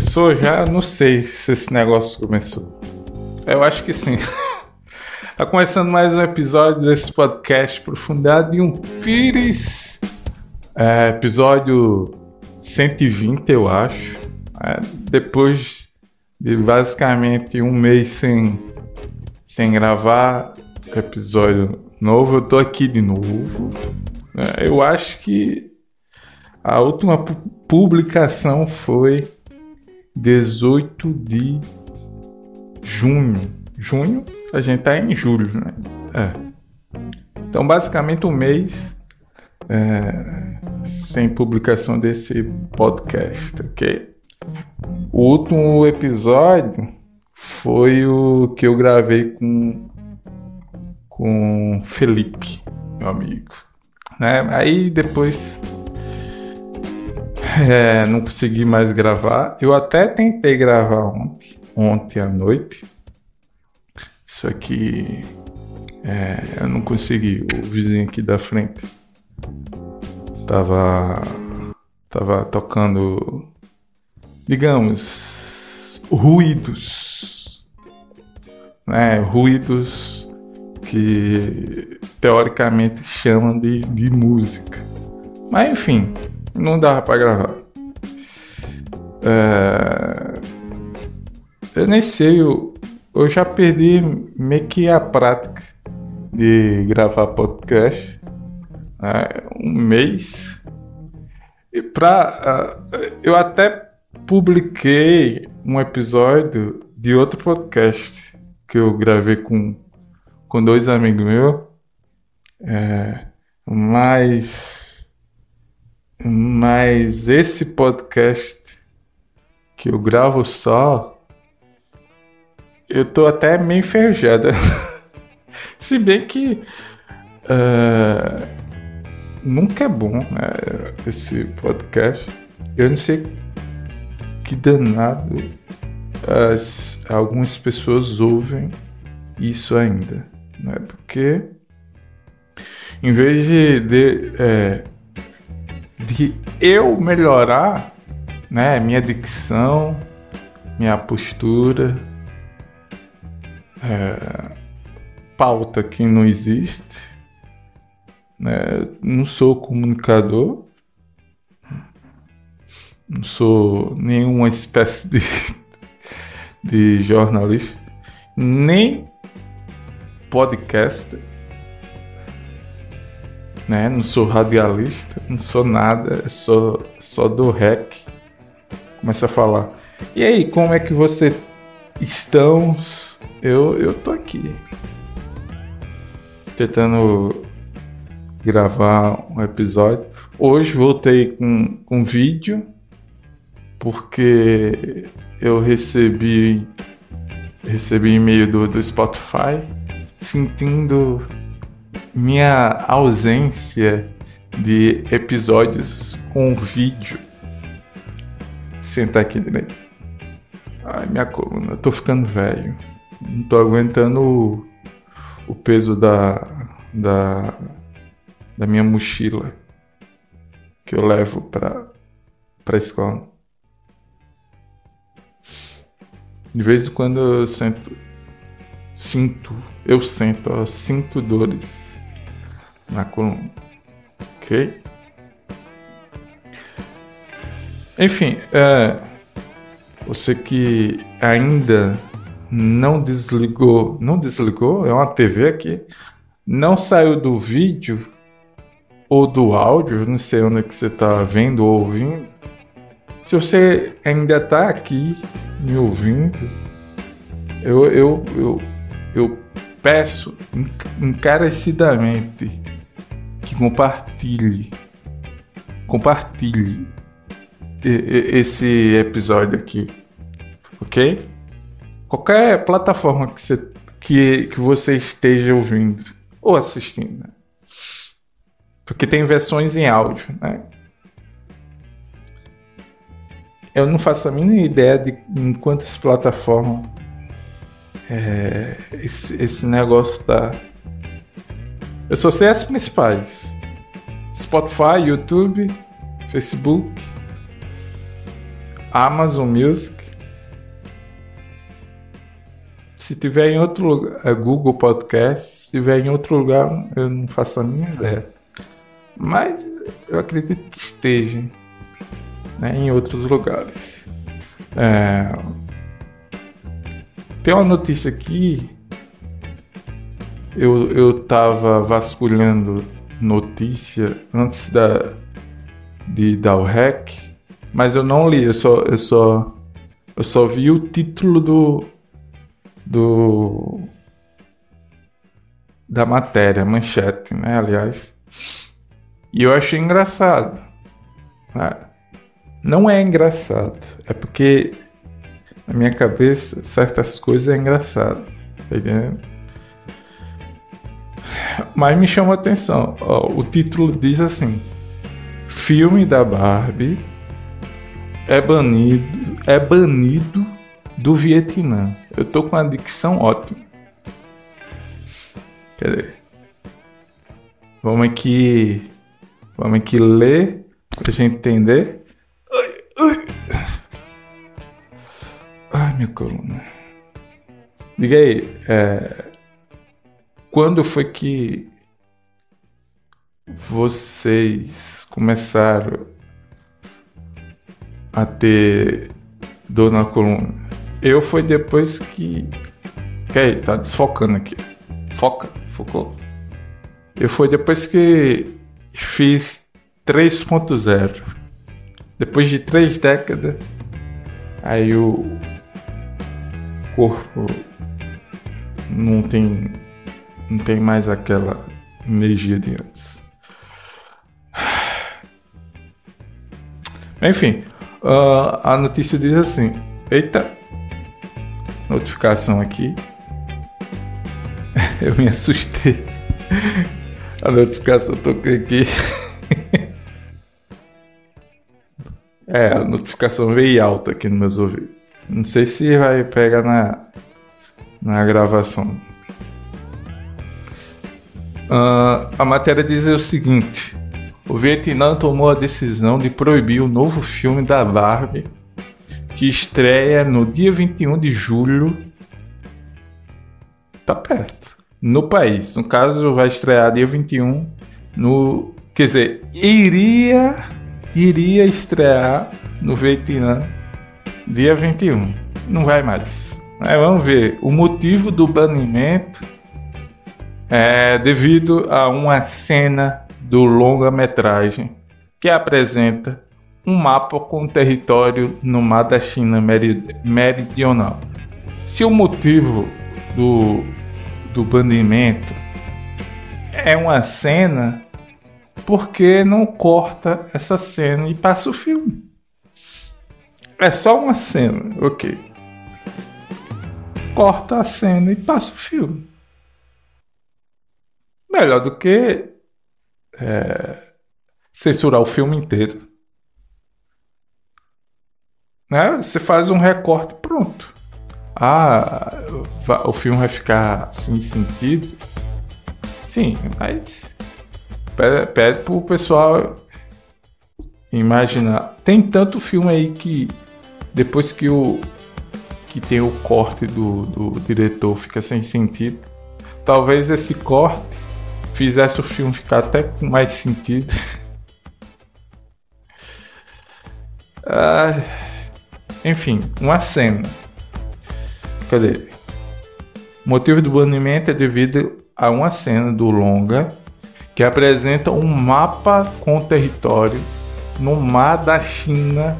começou já? Não sei se esse negócio começou. Eu acho que sim. Tá começando mais um episódio desse podcast Profundidade em um Pires. Episódio 120, eu acho. Depois de basicamente um mês sem gravar episódio novo, eu tô aqui de novo. Eu acho que a última publicação foi 18 de junho. Junho? A gente tá em julho, né? Então, basicamente, um mês sem publicação desse podcast, ok? O último episódio foi o que eu gravei com Felipe, meu amigo, né? Aí depois não consegui mais gravar. Eu até tentei gravar ontem à noite, só que eu não consegui. O vizinho aqui da frente tava tocando, digamos, ruídos, né? Ruídos que teoricamente chamam de música, mas enfim, não dava pra gravar. Eu nem sei, eu já perdi meio que a prática de gravar podcast, né? Um mês. E eu até publiquei um episódio de outro podcast que eu gravei com dois amigos meus, mas esse podcast que eu gravo só, eu tô até meio enferrujado. Se bem que nunca é bom, né, esse podcast. Eu não sei que danado algumas pessoas ouvem isso ainda, né? Porque em vez de eu melhorar, né, minha dicção, minha postura, pauta que não existe, né? Não sou comunicador, não sou nenhuma espécie de jornalista, nem podcaster, né? Não sou radialista, não sou nada, só do rec. Começa a falar: e aí, como é que vocês estão? Eu tô aqui tentando gravar um episódio. Hoje voltei com vídeo, porque eu recebi e-mail do Spotify sentindo minha ausência de episódios com vídeo. Sentar aqui direito. Ai, minha coluna, eu tô ficando velho. Não tô aguentando o peso da minha mochila que eu levo pra escola. De vez em quando eu sinto dores na coluna, ok? Enfim, você que ainda não desligou, é uma TV aqui, não saiu do vídeo ou do áudio, não sei onde é que você está vendo ou ouvindo. Se você ainda está aqui me ouvindo, eu peço encarecidamente que compartilhe esse episódio aqui, ok? Qualquer plataforma que você esteja ouvindo ou assistindo, né? Porque tem versões em áudio, né? Eu não faço a mínima ideia de em quantas plataformas esse negócio tá. Eu só sei as principais: Spotify, YouTube, Facebook, Amazon Music. Se tiver em outro lugar, é Google Podcasts. Se tiver em outro lugar, eu não faço a mínima ideia. Mas eu acredito que esteja, né, em outros lugares. Tem uma notícia aqui. Eu estava vasculhando notícia antes de dar o REC, mas eu não li, eu só vi o título da matéria, manchete, né, aliás. E eu achei engraçado. Não é engraçado, é porque na minha cabeça certas coisas é engraçado, tá entendendo? Mas me chamou a atenção. O título diz assim: filme da Barbie é banido do Vietnã. Eu tô com a dicção ótima. Cadê? Vamos aqui ler pra gente entender. Ai, minha coluna. Diga aí, quando foi que vocês começaram a ter dor na coluna? Eu foi depois que... Ok, tá desfocando aqui. Focou. Eu foi depois que fiz 3.0. Depois de 3 décadas, aí o corpo não tem mais aquela energia de antes. Enfim, a notícia diz assim... Eita! Notificação aqui. Eu me assustei. A notificação, eu toquei aqui. A notificação veio alta aqui nos meus ouvidos. Não sei se vai pegar na gravação. A matéria diz o seguinte: o Vietnã tomou a decisão de proibir o novo filme da Barbie, que estreia no dia 21 de julho. Tá perto. No país. No caso, vai estrear dia 21. Quer dizer, iria estrear no Vietnã dia 21. Não vai mais. Mas vamos ver. O motivo do banimento é devido a uma cena do longa-metragem que apresenta um mapa com território no mar da China meridional. Se o motivo do banimento é uma cena, por que não corta essa cena e passa o filme? É só uma cena, ok. Corta a cena e passa o filme. Melhor do que censurar o filme inteiro, né? Você faz um recorte, pronto. O filme vai ficar sem sentido. Sim, mas pede pro pessoal imaginar. Tem tanto filme aí que depois que tem o corte do diretor fica sem sentido. Talvez esse corte fizesse o filme ficar até com mais sentido. Enfim, uma cena. Cadê? O motivo do banimento é devido a uma cena do longa que apresenta um mapa com território no mar da China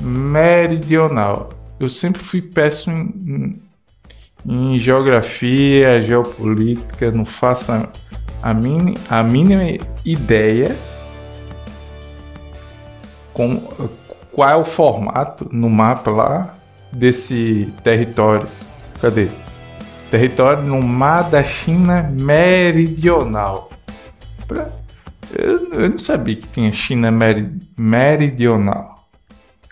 meridional. Eu sempre fui péssimo em geografia, geopolítica, não faço a mínima ideia qual é o formato no mapa lá desse território. Cadê? Território no mar da China meridional. Eu não sabia que tinha China meridional.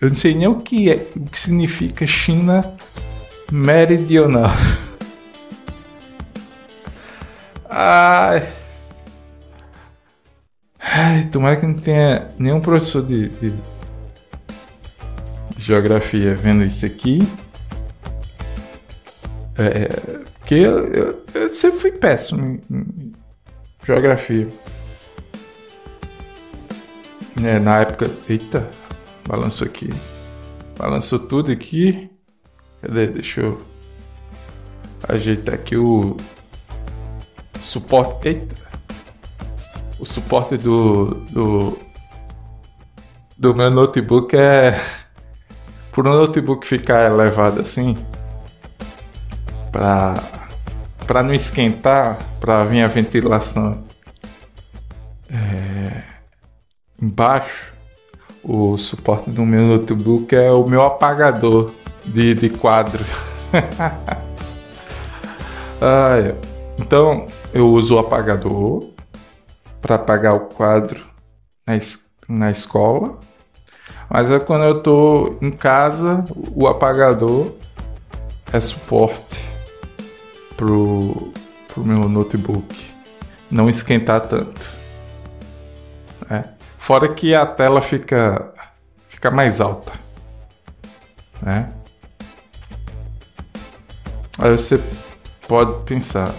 Eu não sei nem o que significa China meridional. Ai, tomara que não tenha nenhum professor de geografia vendo isso aqui. Porque eu sempre fui péssimo em geografia. Na época... Eita, balançou aqui. Balançou tudo aqui. Cadê? Deixa eu ajeitar aqui o suporte. Eita! O suporte do meu notebook é... Por um notebook ficar elevado assim, para não esquentar, para vir a ventilação embaixo, o suporte do meu notebook é o meu apagador de quadro. Então eu uso o apagador para apagar o quadro na escola, mas quando eu estou em casa, o apagador é suporte pro meu notebook não esquentar tanto, né? Fora que a tela fica mais alta, né? Aí você pode pensar,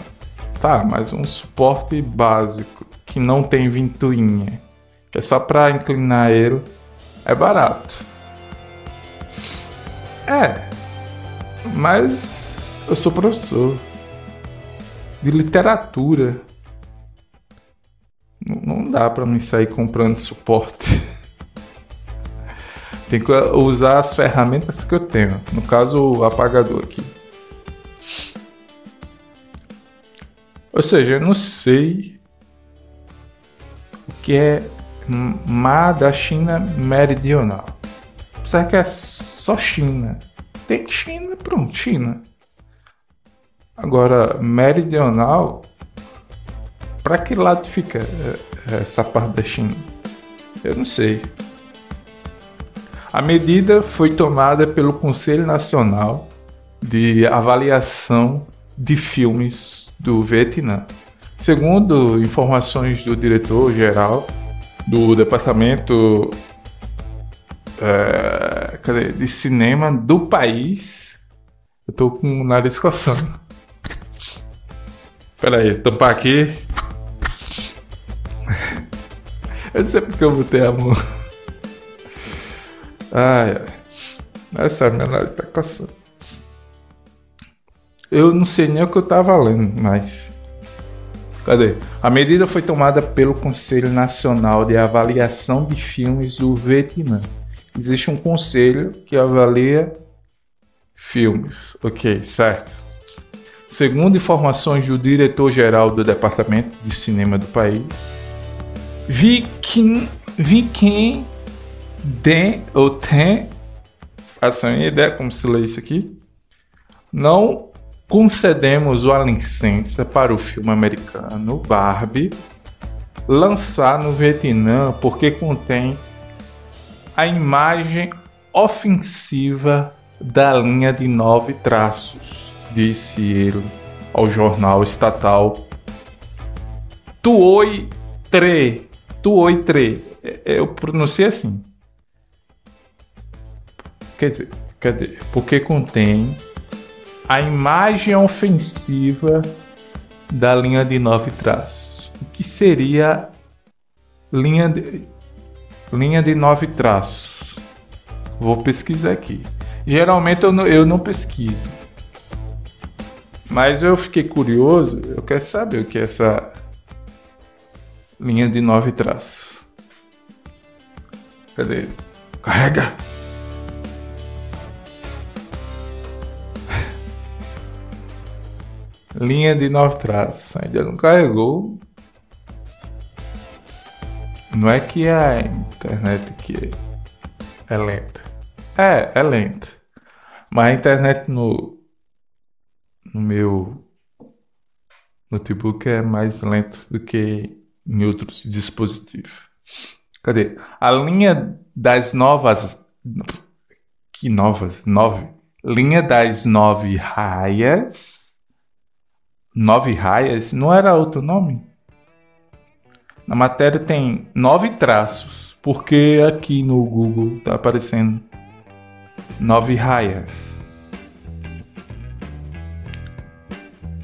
tá, mas um suporte básico que não tem ventoinha, que é só para inclinar ele, é barato. Mas eu sou professor de literatura. Não dá pra mim sair comprando suporte. Tem que usar as ferramentas que eu tenho. No caso, o apagador aqui. Ou seja, eu não sei o que é Má da China Meridional. Será que é só China? Tem China, pronto, China. Agora, meridional, para que lado fica essa parte da China? Eu não sei. A medida foi tomada pelo Conselho Nacional de Avaliação de Filmes do Vietnã. Segundo informações do diretor-geral do Departamento de Cinema do país... Eu tô com o nariz coçando. Pera aí, tampar aqui. Eu não sei porque eu botei a mão. Nossa, meu nariz tá coçando. Eu não sei nem o que eu tava lendo, mas... Cadê? A medida foi tomada pelo Conselho Nacional de Avaliação de Filmes do Vietnã. Existe um conselho que avalia filmes. Ok, certo. Segundo informações do diretor-geral do Departamento de Cinema do país, Vi Kim Deng, ou Ten, faço a minha ideia como se lê isso aqui, não concedemos a licença para o filme americano Barbie lançar no Vietnã porque contém a imagem ofensiva da linha de 9 traços, disse ele ao jornal estatal Tuoi Tre. Eu pronunciei assim. Quer dizer, cadê? Porque contém a imagem ofensiva da linha de 9 traços. O que seria linha de 9 traços? Vou pesquisar aqui. Geralmente eu não pesquiso, mas eu fiquei curioso. Eu quero saber o que é essa linha de 9 traços. Cadê? Carrega! Linha de 9 traços. Ainda não carregou. Não é que a internet que é lenta. É lenta. Mas a internet no meu notebook é mais lenta do que em outros dispositivos. Cadê? A linha das novas... Que novas? 9. Linha das 9 raias. 9 raias? Não era outro nome? Na matéria tem 9 traços. Porque aqui no Google tá aparecendo 9 raias.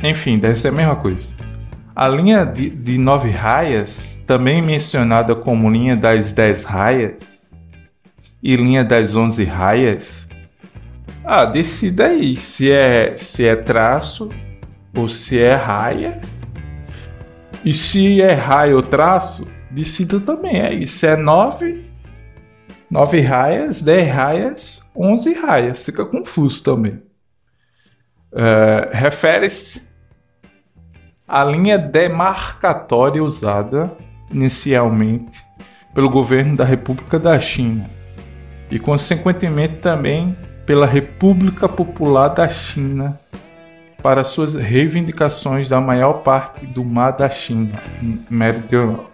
Enfim, deve ser a mesma coisa. A linha de 9 raias, também mencionada como linha das 10 raias e linha das 11 raias, decida aí se é traço ou se é raia. E se é raia ou traço, decida também aí. Se é 9 raias, 10 raias, 11 raias. Fica confuso também. Refere-se à linha demarcatória usada inicialmente pelo governo da República da China e, consequentemente, também pela República Popular da China para suas reivindicações da maior parte do mar da China meridional.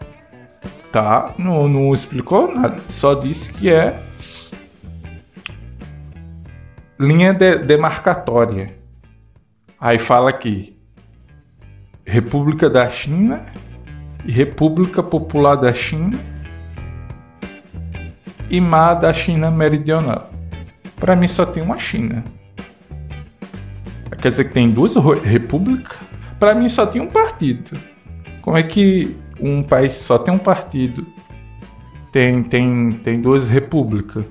Tá? Não explicou nada, só disse que é linha demarcatória. Aí fala aqui, República da China e República Popular da China e Mar da China Meridional. Para mim só tem uma China. Quer dizer que tem duas repúblicas? Para mim só tem um partido. Como é que um país só tem um partido, tem duas repúblicas?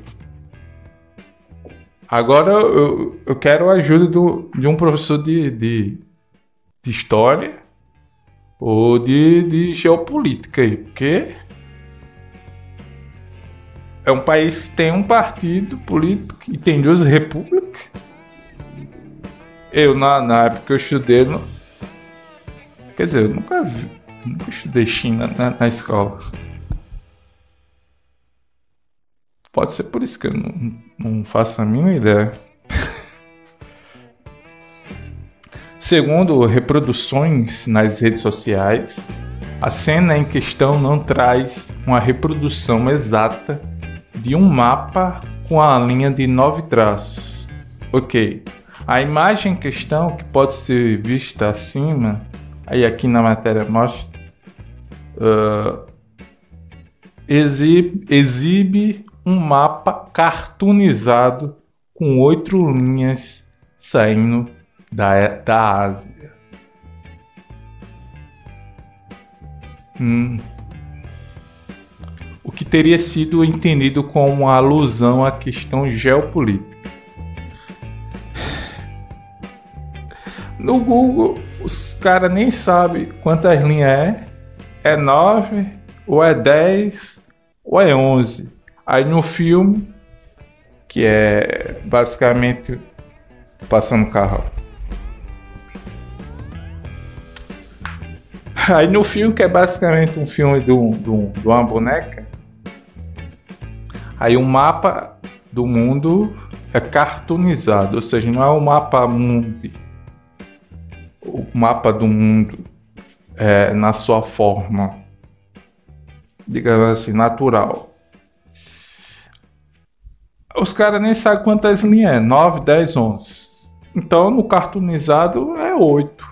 Agora eu quero a ajuda de um professor de história ou de geopolítica aí, porque é um país que tem um partido político e tem duas repúblicas. Eu, na época que eu estudei, quer dizer, eu nunca vi. Nunca estudei China na escola. Pode ser por isso que eu não faço a mínima ideia. Segundo reproduções nas redes sociais, a cena em questão não traz uma reprodução exata de um mapa com a linha de 9 traços. Ok. A imagem em questão, que pode ser vista acima, aí aqui na matéria mostra, exibe um mapa cartoonizado com 8 linhas saindo da Ásia. O que teria sido entendido como uma alusão à questão geopolítica. No Google, os caras nem sabem quantas linhas é. É 9, ou é 10, ou é 11. Aí no filme, que é basicamente passando carro. Aí no filme, que é basicamente um filme de uma boneca, aí o mapa do mundo é cartoonizado, ou seja, não é um mapa mundi. O mapa do mundo na sua forma, digamos assim, natural. Os caras nem sabem quantas linhas é, 9, 10, 11. Então, no cartoonizado é 8.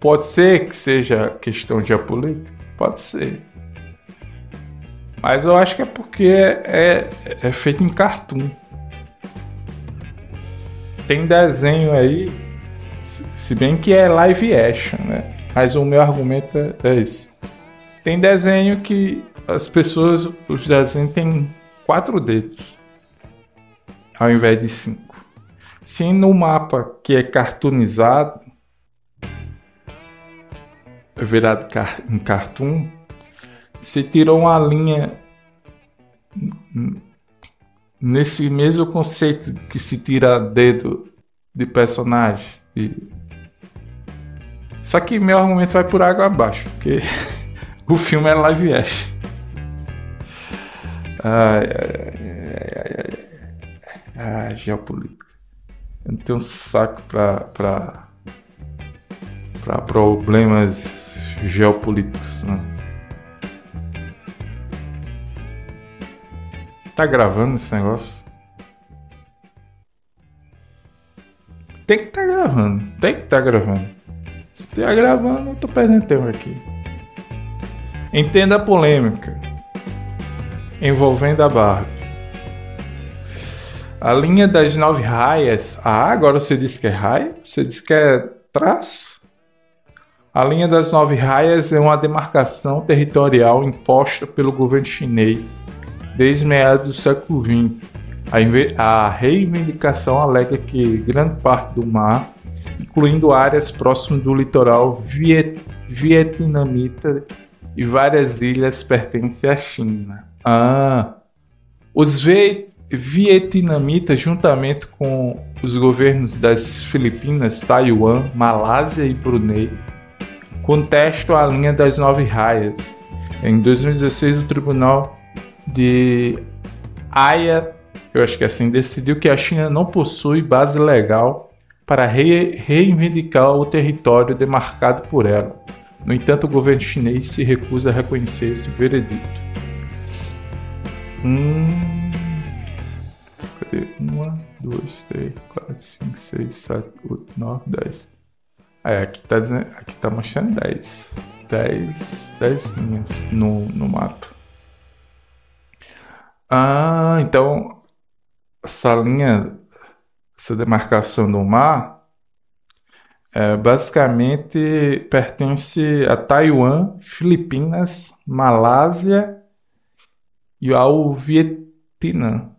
Pode ser que seja questão geopolítica? Pode ser. Mas eu acho que é porque é feito em cartoon. Tem desenho aí, se bem que é live action, né? Mas o meu argumento é esse. Tem desenho que as pessoas, os desenhos têm 4 dedos ao invés de 5. Se no mapa que é cartoonizado, virado em cartoon, se tirou uma linha nesse mesmo conceito que se tira dedo de personagem. Só que meu argumento vai por água abaixo, porque o filme é live action. Geopolítica. Eu não tenho um saco para problemas geopolíticos, né? Tá gravando esse negócio? Tem que estar gravando, Se estiver gravando, eu tô perdendo tempo aqui. Entenda a polêmica envolvendo a Barbie. A linha das 9 raias. Ah, agora você disse que é raia? Você disse que é traço? A linha das 9 raias é uma demarcação territorial imposta pelo governo chinês desde meados do século XX. A reivindicação alega que grande parte do mar, incluindo áreas próximas do litoral vietnamita e várias ilhas, pertencem à China. Ah, os vietnamitas, juntamente com os governos das Filipinas, Taiwan, Malásia e Brunei, contestam a linha das 9 raias. Em 2016, o Tribunal de Haia, eu acho que assim, decidiu que a China não possui base legal para reivindicar o território demarcado por ela. No entanto, o governo chinês se recusa a reconhecer esse veredito. Cadê? 1, 2, 3, 4, 5, 6, 7, 8, 9, 10. É, aqui tá mostrando 10. 10 linhas no mapa. Ah, então... Essa linha, essa demarcação do mar, basicamente pertence a Taiwan, Filipinas, Malásia e ao Vietnã.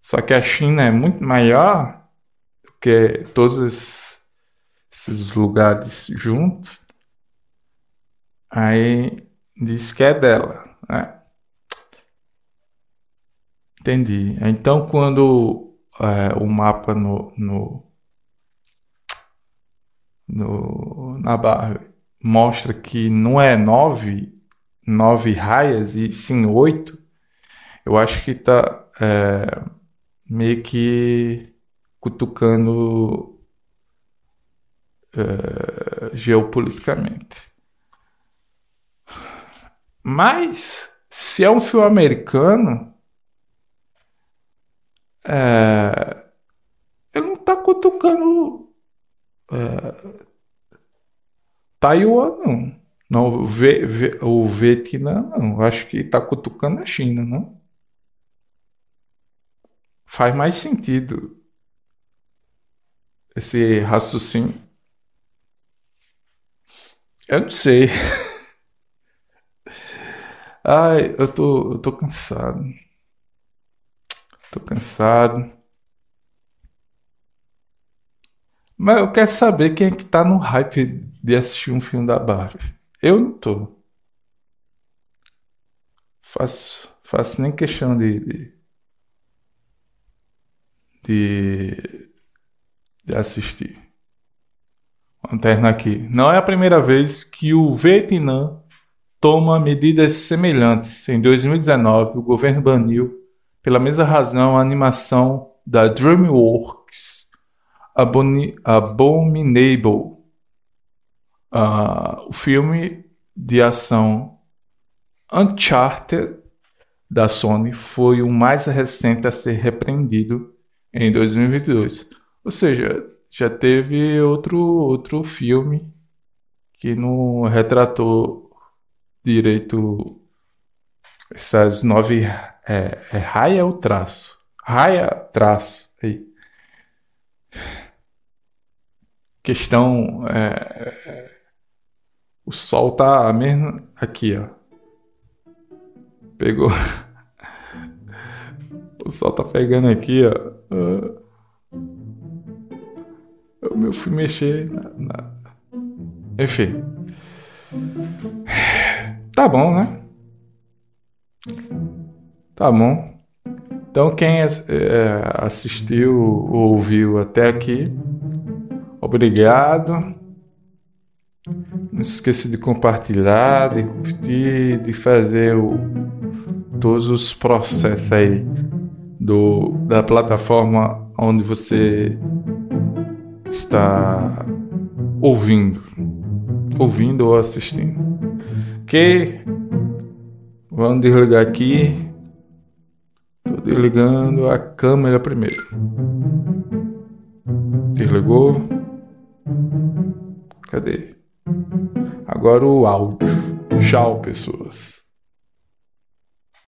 Só que a China é muito maior do que todos esses lugares juntos. Aí diz que é dela, né? Entendi. Então, quando o mapa na Barbie mostra que não é 9 raias e sim 8, eu acho que está meio que cutucando geopoliticamente. Mas, se é um filme americano... Ele não tá cutucando Taiwan, não. Não, o Vietnã, não. Acho que tá cutucando a China, não? Faz mais sentido esse raciocínio. Eu não sei. Ai, eu tô cansado. Tô cansado. Mas eu quero saber quem é que tá no hype de assistir um filme da Barbie. Eu não tô. Faço nem questão de assistir. Vamos terminar aqui. Não é a primeira vez que o Vietnã toma medidas semelhantes. Em 2019, o governo baniu pela mesma razão a animação da DreamWorks, Abominable. O filme de ação Uncharted da Sony foi o mais recente a ser repreendido em 2022. Ou seja, já teve outro filme que não retratou direito essas 9 raia ou traço? Raia, traço. Aí. Questão... o sol tá mesmo aqui, ó. Pegou. O sol tá pegando aqui, ó. Eu fui mexer na... Enfim. Tá bom, né? Tá bom. Então quem assistiu ou ouviu até aqui, obrigado. Não se esqueça de compartilhar, de curtir, de fazer todos os processos aí da plataforma onde você está ouvindo ou assistindo. Ok? Vamos desligar aqui. Estou desligando a câmera primeiro. Desligou. Cadê? Agora o áudio. Tchau, pessoas.